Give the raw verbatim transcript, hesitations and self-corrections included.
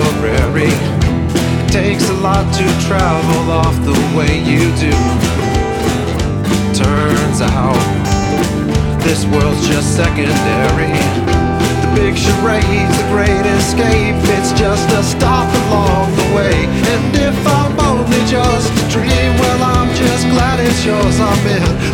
temporary. It takes a lot to travel off the way you do. Turns out this world's just secondary. The big charade's the great escape. It's just a stop along the way. And if I'm only just a dream, well, I'm just glad it's yours. I'm in